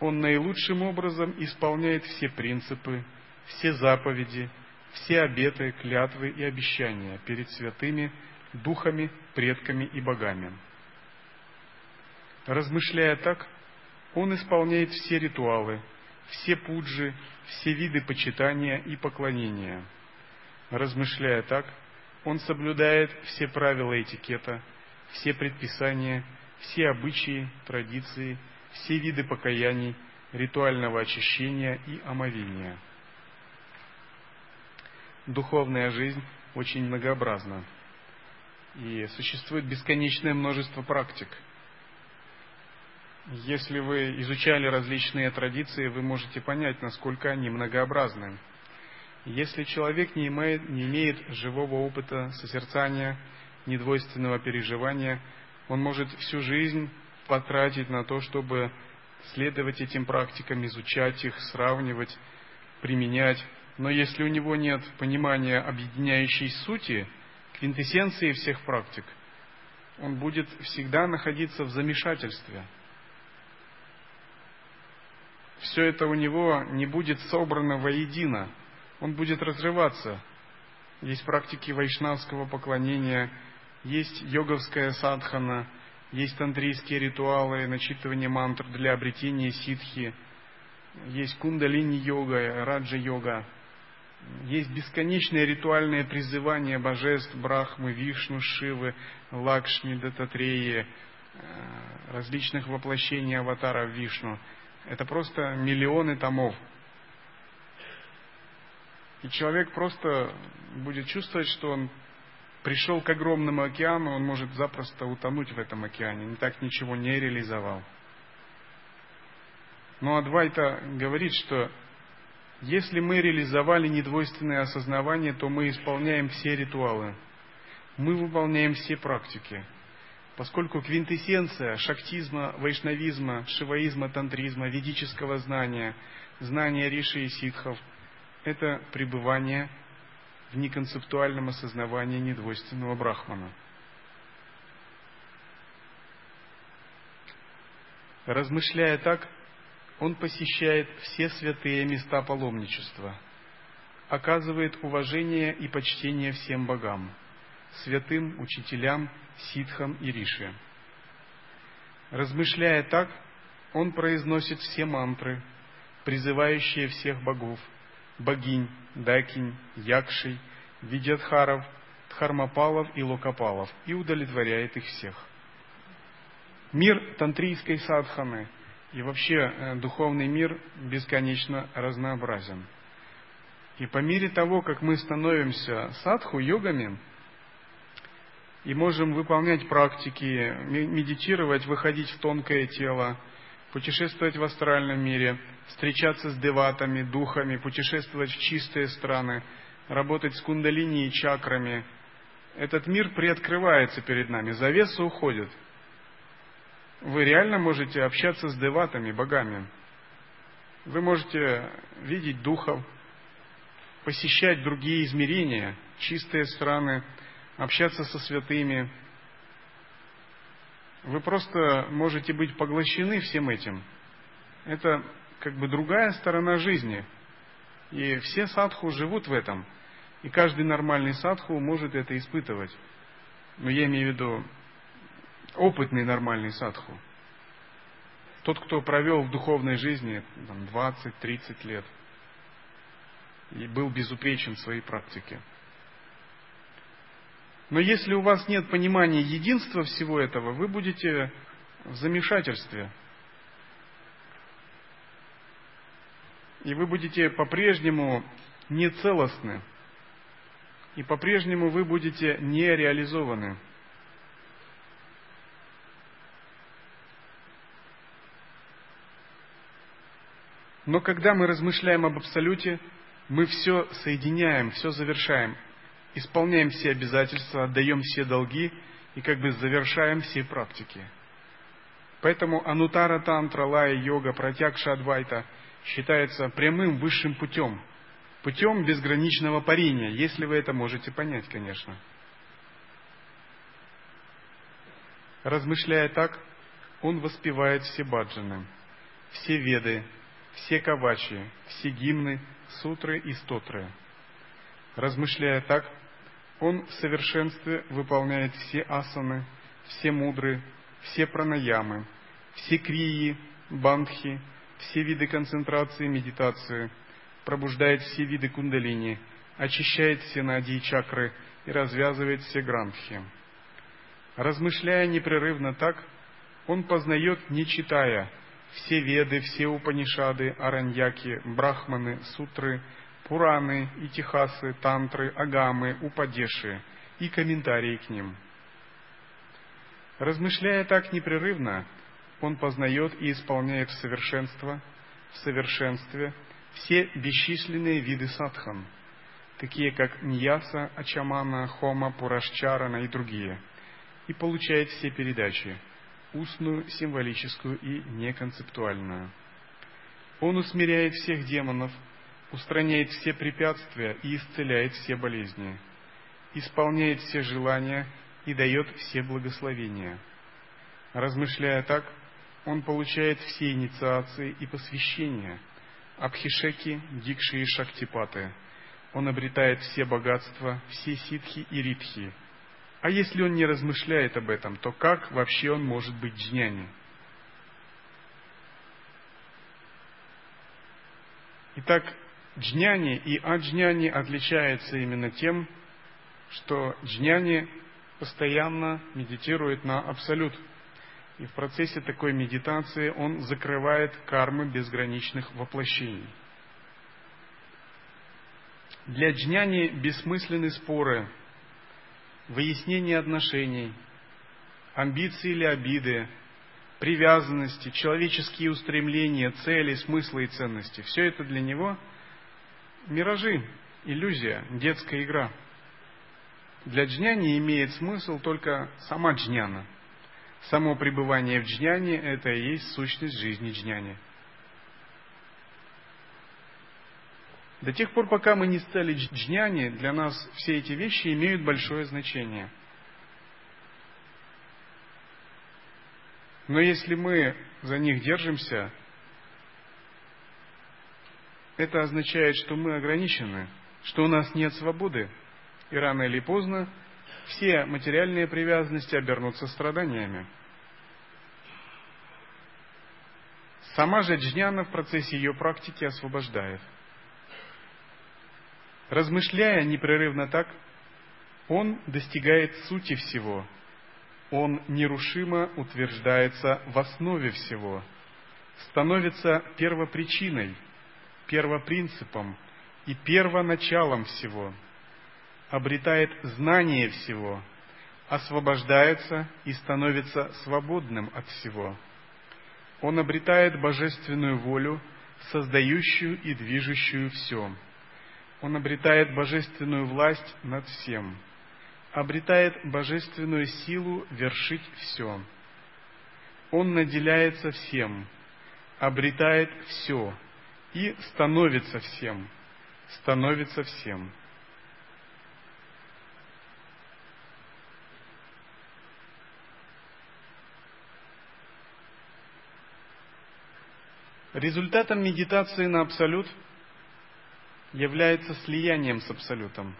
он наилучшим образом исполняет все принципы, все заповеди, все обеты, клятвы и обещания перед святыми, духами, предками и богами. Размышляя так, он исполняет все ритуалы, все пуджи, все виды почитания и поклонения. Размышляя так, он соблюдает все правила этикета, все предписания, все обычаи, традиции, все виды покаяний, ритуального очищения и омовения. Духовная жизнь очень многообразна, и существует бесконечное множество практик. Если вы изучали различные традиции, вы можете понять, насколько они многообразны. Если человек не имеет, не имеет живого опыта, созерцания, недвойственного переживания, он может всю жизнь потратить на то, чтобы следовать этим практикам, изучать их, сравнивать, применять. Но если у него нет понимания объединяющей сути, квинтэссенции всех практик, он будет всегда находиться в замешательстве. Все это у него не будет собрано воедино, он будет разрываться. Есть практики вайшнавского поклонения, есть йоговская садхана, есть тантрийские ритуалы, начитывание мантр для обретения сиддхи, есть кундалини-йога, раджа-йога. Есть бесконечные ритуальные призывания божеств Брахмы, Вишну, Шивы, Лакшми, Дататреи, различных воплощений аватара Вишну. Это просто миллионы томов. И человек просто будет чувствовать, что он пришел к огромному океану, он может запросто утонуть в этом океане, не так ничего не реализовал. Но Адвайта говорит, что если мы реализовали недвойственное осознавание, то мы исполняем все ритуалы, мы выполняем все практики, поскольку квинтэссенция шактизма, вайшнавизма, шиваизма, тантризма, ведического знания, знания риши и ситхов – это пребывание в неконцептуальном осознавании недвойственного брахмана. Размышляя так, он посещает все святые места паломничества, оказывает уважение и почтение всем богам, святым, учителям, ситхам и риши. Размышляя так, он произносит все мантры, призывающие всех богов, богинь, дакинь, якшей, видятхаров, дхармапалов и локопалов, и удовлетворяет их всех. Мир тантрийской садханы и вообще духовный мир бесконечно разнообразен. И по мере того, как мы становимся садху-йогами и можем выполнять практики, медитировать, выходить в тонкое тело, путешествовать в астральном мире, встречаться с деватами, духами, путешествовать в чистые страны, работать с кундалини и чакрами, этот мир приоткрывается перед нами, завеса уходит. Вы реально можете общаться с деватами, богами. Вы можете видеть духов, посещать другие измерения, чистые страны, общаться со святыми. Вы просто можете быть поглощены всем этим. Это как бы другая сторона жизни. И все садху живут в этом. И каждый нормальный садху может это испытывать. Но я имею в виду опытный нормальный садху. Тот, кто провел в духовной жизни там, двадцать-тридцать лет. И был безупречен в своей практике. Но если у вас нет понимания единства всего этого, вы будете в замешательстве. И вы будете по-прежнему нецелостны. И по-прежнему вы будете нереализованы. Но когда мы размышляем об Абсолюте, мы все соединяем, все завершаем, исполняем все обязательства, отдаем все долги и как бы завершаем все практики. Поэтому анутара-тантра, лая-йога, пратьякша-адвайта считается прямым высшим путем, путем безграничного парения, если вы это можете понять, конечно. Размышляя так, он воспевает все баджаны, все веды, все кавачи, все гимны, сутры и стотры. Размышляя так, он в совершенстве выполняет все асаны, все мудры, все пранаямы, все крии, бандхи, все виды концентрации и медитации, пробуждает все виды кундалини, очищает все нади и чакры и развязывает все грантхи. Размышляя непрерывно так, он познает, не читая, все веды, все упанишады, араньяки, брахманы, сутры, пураны, итихасы, тантры, агамы, упадеши и комментарии к ним. Размышляя так непрерывно, он познает и исполняет в совершенство, в совершенстве все бесчисленные виды садхан, такие как ньяса, ачамана, хома, пурашчарана и другие, и получает все передачи – устную, символическую и неконцептуальную. Он усмиряет всех демонов, устраняет все препятствия и исцеляет все болезни, исполняет все желания и дает все благословения. Размышляя так, он получает все инициации и посвящения, абхишеки, дикши и шактипаты. Он обретает все богатства, все сиддхи и ритхи. А если он не размышляет об этом, то как вообще он может быть джняни? Итак, джняни и аджняни отличаются именно тем, что джняни постоянно медитирует на абсолют. И в процессе такой медитации он закрывает кармы безграничных воплощений. Для джняни бессмысленны споры, выяснение отношений, амбиции или обиды, привязанности, человеческие устремления, цели, смыслы и ценности. Все это для него миражи, иллюзия, детская игра. Для джняни имеет смысл только сама джняна. Само пребывание в джняне – это и есть сущность жизни джняни. До тех пор, пока мы не стали джняни, для нас все эти вещи имеют большое значение. Но если мы за них держимся, это означает, что мы ограничены, что у нас нет свободы, и рано или поздно все материальные привязанности обернутся страданиями. Сама же джняна в процессе ее практики освобождает. Размышляя непрерывно так, он достигает сути всего. Он нерушимо утверждается в основе всего, становится первопричиной, первопринципом и первоначалом всего, обретает знание всего, освобождается и становится свободным от всего. Он обретает божественную волю, создающую и движущую все. Он обретает божественную власть над всем. Обретает божественную силу вершить все. Он наделяется всем, обретает все и становится всем, становится всем. Результатом медитации на Абсолют является слиянием с Абсолютом.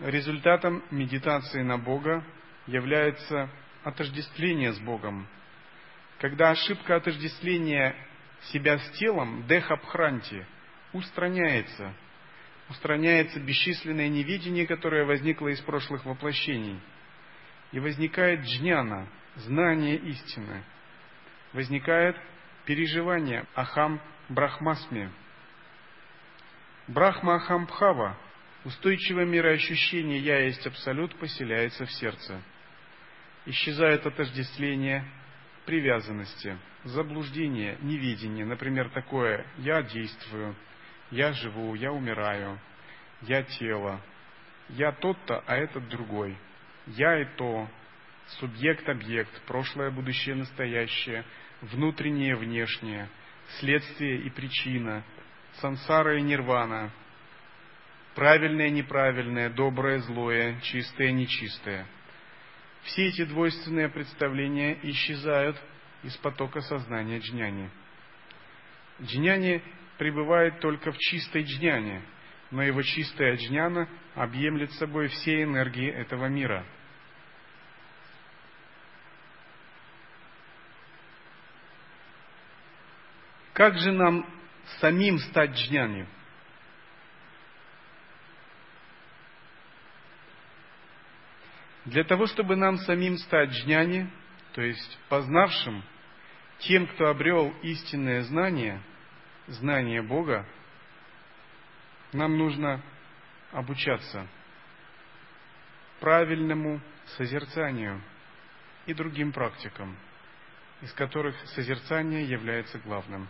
Результатом медитации на Бога является отождествление с Богом. Когда ошибка отождествления себя с телом, дехабхранти, устраняется. Устраняется бесчисленное неведение, которое возникло из прошлых воплощений. И возникает джняна, знание истины. Возникает переживание ахам брахмасме. Брахма Ахам-бхава, устойчивое мироощущение «Я есть Абсолют» поселяется в сердце. Исчезает отождествление привязанности, заблуждение, неведение. Например, такое «Я действую», «Я живу», «Я умираю», «Я тело», «Я тот-то, а этот другой», «Я и то», «Субъект-объект», «Прошлое, будущее, настоящее», «Внутреннее, внешнее», «Следствие и причина», сансара и нирвана, правильное, неправильное, доброе, злое, чистое, нечистое. Все эти двойственные представления исчезают из потока сознания джняни. Джняни пребывает только в чистой джняне, но его чистая джняна объемлет собой все энергии этого мира. Как же нам самим стать джняни? Для того, чтобы нам самим стать джняни, то есть познавшим, тем, кто обрел истинное знание, знание Бога, нам нужно обучаться правильному созерцанию и другим практикам, из которых созерцание является главным.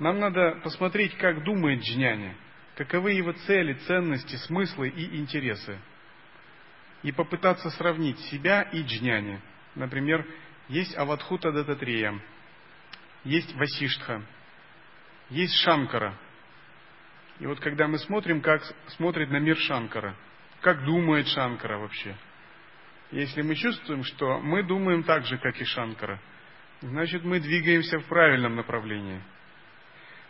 Нам надо посмотреть, как думает джняни, каковы его цели, ценности, смыслы и интересы. И попытаться сравнить себя и джняни. Например, есть Аватхута Дататрея, есть Васиштха, есть Шанкара. И вот когда мы смотрим, как смотрит на мир Шанкара, как думает Шанкара вообще. Если мы чувствуем, что мы думаем так же, как и Шанкара, значит мы двигаемся в правильном направлении.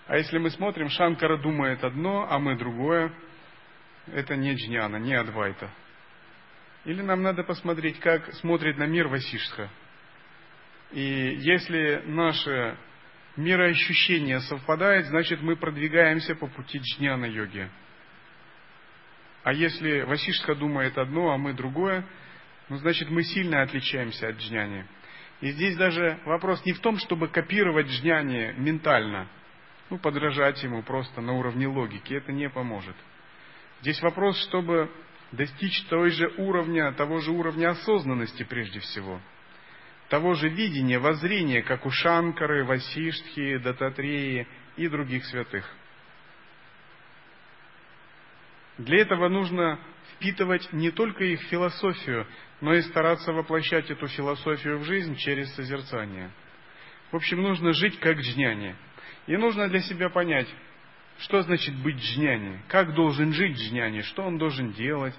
А если мы смотрим, Шанкара думает одно, а мы другое, это не джняна, не адвайта. Или нам надо посмотреть, как смотрит на мир Васиштха. И если наше мироощущение совпадает, значит мы продвигаемся по пути джняна-йоги. А если Васиштха думает одно, а мы другое, ну значит мы сильно отличаемся от джняни. И здесь даже вопрос не в том, чтобы копировать джняни ментально, ну, подражать ему просто на уровне логики, это не поможет. Здесь вопрос, чтобы достичь того же уровня, того же уровня осознанности прежде всего, того же видения, воззрения, как у Шанкары, Васиштхи, Дататреи и других святых. Для этого нужно впитывать не только их философию, но и стараться воплощать эту философию в жизнь через созерцание. В общем, нужно жить как джняни. И нужно для себя понять, что значит быть джняни, как должен жить джняни, что он должен делать,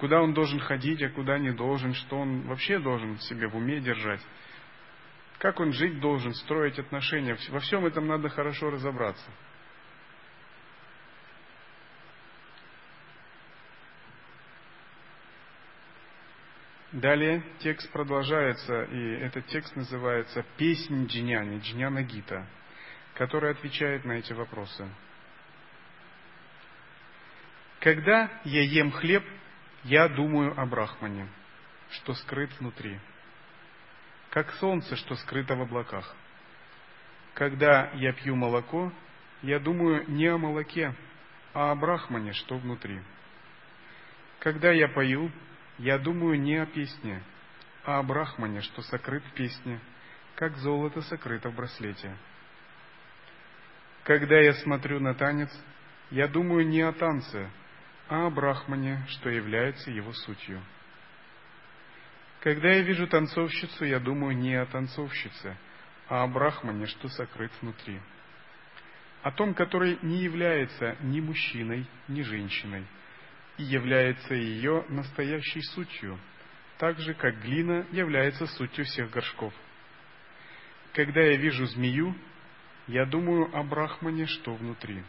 куда он должен ходить, а куда не должен, что он вообще должен в себе в уме держать, как он жить должен, строить отношения. Во всем этом надо хорошо разобраться. Далее текст продолжается, и этот текст называется «Песнь джняни», джняна-гита, которая отвечает на эти вопросы. Когда я ем хлеб, я думаю о Брахмане, что скрыт внутри, как солнце, что скрыто в облаках. Когда я пью молоко, я думаю не о молоке, а о Брахмане, что внутри. Когда я пою, я думаю не о песне, а о Брахмане, что сокрыт в песне, как золото сокрыто в браслете. Когда я смотрю на танец, я думаю не о танце, а о Брахмане, что является его сутью. Когда я вижу танцовщицу, я думаю не о танцовщице, а о Брахмане, что сокрыт внутри. О том, который не является ни мужчиной, ни женщиной, и является ее настоящей сутью, так же, как глина является сутью всех горшков. Когда я вижу змею, я думаю о Брахмане, что внутри.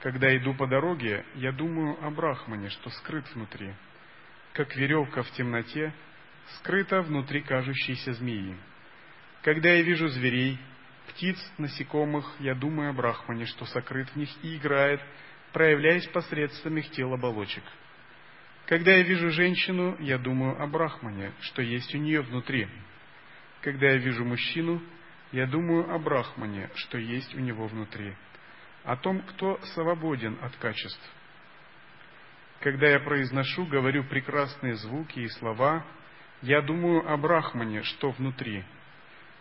Когда иду по дороге, я думаю о Брахмане, что скрыт внутри, как веревка в темноте, скрыта внутри кажущейся змеи. Когда я вижу зверей, птиц, насекомых, я думаю о Брахмане, что сокрыт в них и играет, проявляясь посредством их тел оболочек. Когда я вижу женщину, я думаю о Брахмане, что есть у нее внутри. Когда я вижу мужчину, я думаю о Брахмане, что есть у него внутри, о том, кто свободен от качеств. Когда я произношу, говорю прекрасные звуки и слова, я думаю о Брахмане, что внутри.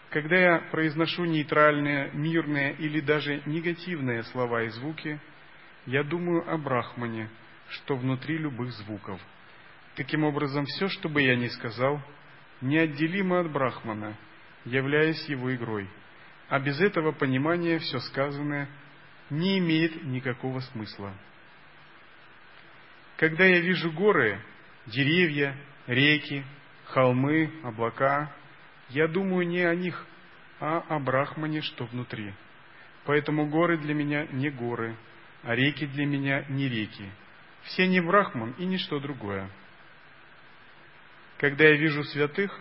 Когда я произношу нейтральные, мирные или даже негативные слова и звуки, я думаю о Брахмане, что внутри любых звуков. Таким образом, все, что бы я ни сказал, неотделимо от Брахмана, являясь его игрой. А без этого понимания все сказанное не имеет никакого смысла. Когда я вижу горы, деревья, реки, холмы, облака, я думаю не о них, а о Брахмане, что внутри. Поэтому горы для меня не горы, а реки для меня не реки. Все не Брахман и ничто другое. Когда я вижу святых,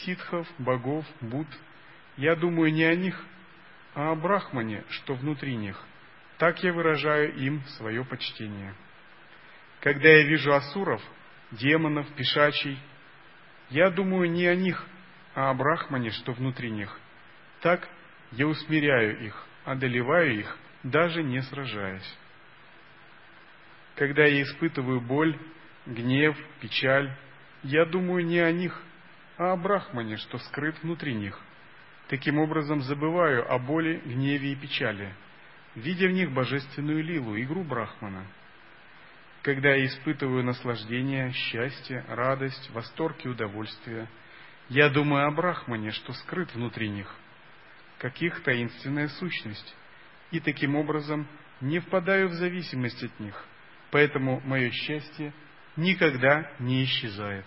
сиддхов, богов, Будд, я думаю не о них, а о Брахмане, что внутри них. Так я выражаю им свое почтение. Когда я вижу асуров, демонов, пешачей, я думаю не о них, а о Брахмане, что внутри них. Так я усмиряю их, одолеваю их, даже не сражаясь. Когда я испытываю боль, гнев, печаль, я думаю не о них, а о Брахмане, что скрыт внутри них. Таким образом забываю о боли, гневе и печали, видя в них божественную лилу, игру Брахмана. Когда я испытываю наслаждение, счастье, радость, восторг и удовольствие, я думаю о Брахмане, что скрыт внутри них, как их таинственная сущность, и таким образом не впадаю в зависимость от них, поэтому мое счастье никогда не исчезает.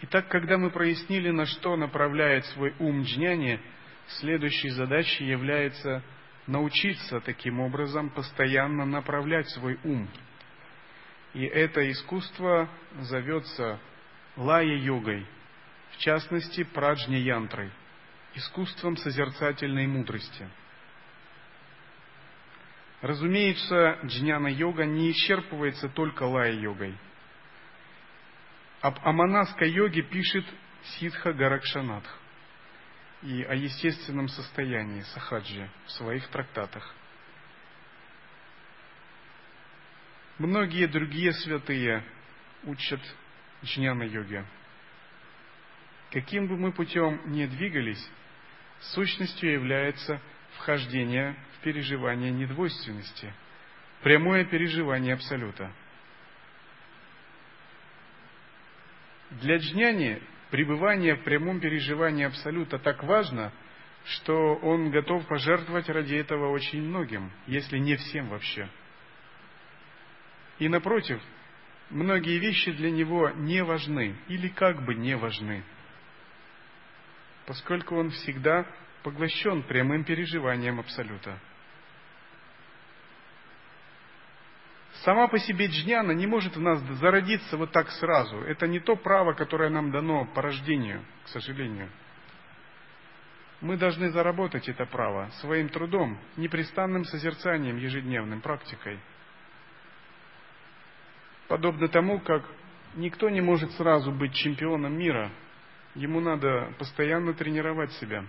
Итак, когда мы прояснили, на что направляет свой ум джняни, следующей задачей является научиться таким образом постоянно направлять свой ум. И это искусство зовется лая-йогой, в частности, праджня-янтрой, искусством созерцательной мудрости. Разумеется, джняна-йога не исчерпывается только лая-йогой. Об аманаской йоге пишет Сиддха Гаракшанатх и о естественном состоянии сахаджи в своих трактатах. Многие другие святые учат джняна-йоге. Каким бы мы путем ни двигались, сущностью является вхождение в переживание недвойственности, прямое переживание абсолюта. Для джняни пребывание в прямом переживании абсолюта так важно, что он готов пожертвовать ради этого очень многим, если не всем вообще. И напротив, многие вещи для него не важны, или как бы не важны, поскольку он всегда поглощен прямым переживанием Абсолюта. Сама по себе джняна не может в нас зародиться вот так сразу. Это не то право, которое нам дано по рождению, к сожалению. Мы должны заработать это право своим трудом, непрестанным созерцанием, ежедневным, практикой. Подобно тому, как никто не может сразу быть чемпионом мира, ему надо постоянно тренировать себя.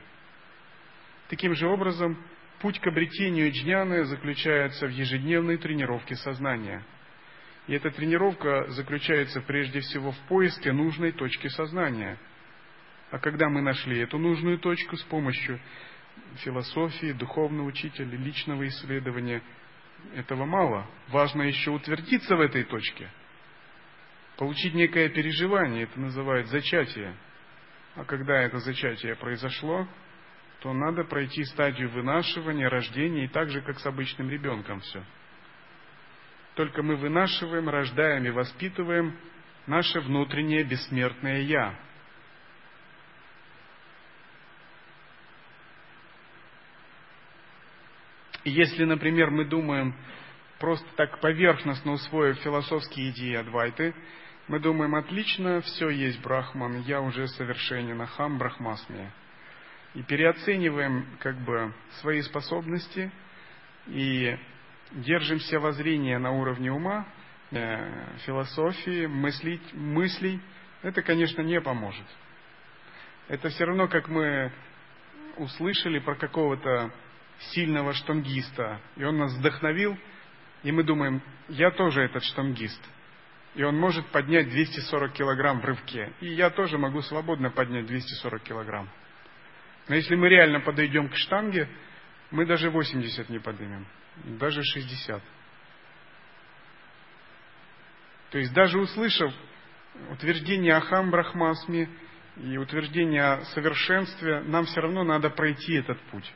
Таким же образом, путь к обретению джняны заключается в ежедневной тренировке сознания. И эта тренировка заключается прежде всего в поиске нужной точки сознания. А когда мы нашли эту нужную точку с помощью философии, духовного учителя, личного исследования, этого мало. Важно еще утвердиться в этой точке, получить некое переживание, это называют зачатие. А когда это зачатие произошло, то надо пройти стадию вынашивания, рождения, и так же, как с обычным ребенком все. Только мы вынашиваем, рождаем и воспитываем наше внутреннее бессмертное «Я». И если, например, мы думаем, просто так поверхностно усвоив философские идеи Адвайты, мы думаем, отлично, все есть Брахман, я уже совершенен, ахам брахмасме. И переоцениваем как бы свои способности и держимся воззрения на уровне ума, э, философии, мыслить, мыслей. Это, конечно, не поможет. Это все равно, как мы услышали про какого-то сильного штангиста, и он нас вдохновил, и мы думаем, я тоже этот штангист, и он может поднять двести сорок килограмм в рывке, и я тоже могу свободно поднять двести сорок килограмм. Но если мы реально подойдем к штанге, мы даже восемьдесят не поднимем, даже шестьдесят. То есть даже услышав утверждение «Ахам брахмасме» и утверждение о совершенстве, нам все равно надо пройти этот путь.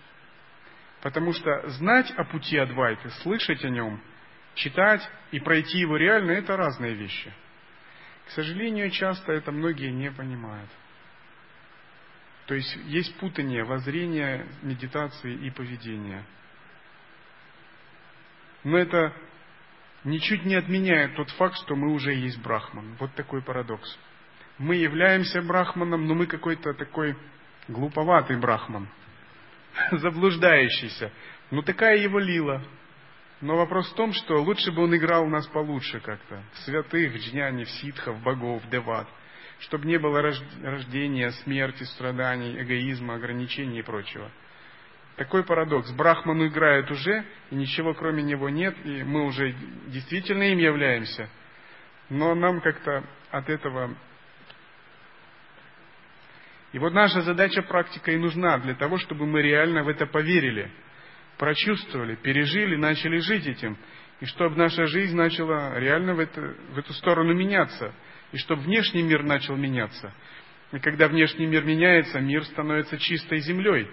Потому что знать о пути Адвайты, слышать о нем, читать и пройти его реально – это разные вещи. К сожалению, часто это многие не понимают. То есть есть путание воззрения, медитации и поведения. Но это ничуть не отменяет тот факт, что мы уже есть Брахман. Вот такой парадокс. Мы являемся Брахманом, но мы какой-то такой глуповатый Брахман, заблуждающийся. Ну, такая его лила. Но вопрос в том, что лучше бы он играл у нас получше как-то. В святых, в джняни, в сиддхах, в богов, в деват. Чтобы не было рождения, смерти, страданий, эгоизма, ограничений и прочего. Такой парадокс. Брахман играет уже, и ничего кроме него нет, и мы уже действительно им являемся. Но нам как-то от этого... И вот наша задача, практика и нужна для того, чтобы мы реально в это поверили, прочувствовали, пережили, начали жить этим. И чтобы наша жизнь начала реально в, это, в эту сторону меняться. И чтобы внешний мир начал меняться. И когда внешний мир меняется, мир становится чистой землей.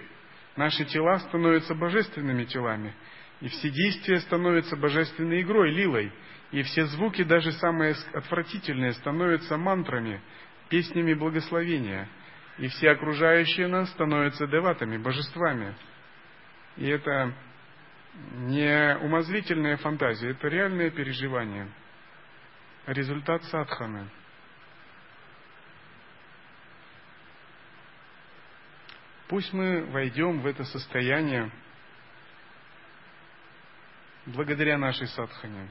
Наши тела становятся божественными телами. И все действия становятся божественной игрой, лилой. И все звуки, даже самые отвратительные, становятся мантрами, песнями благословения. И все окружающие нас становятся деватами, божествами. И это не умозрительная фантазия, это реальное переживание. Результат садханы. Пусть мы войдем в это состояние благодаря нашей садхане.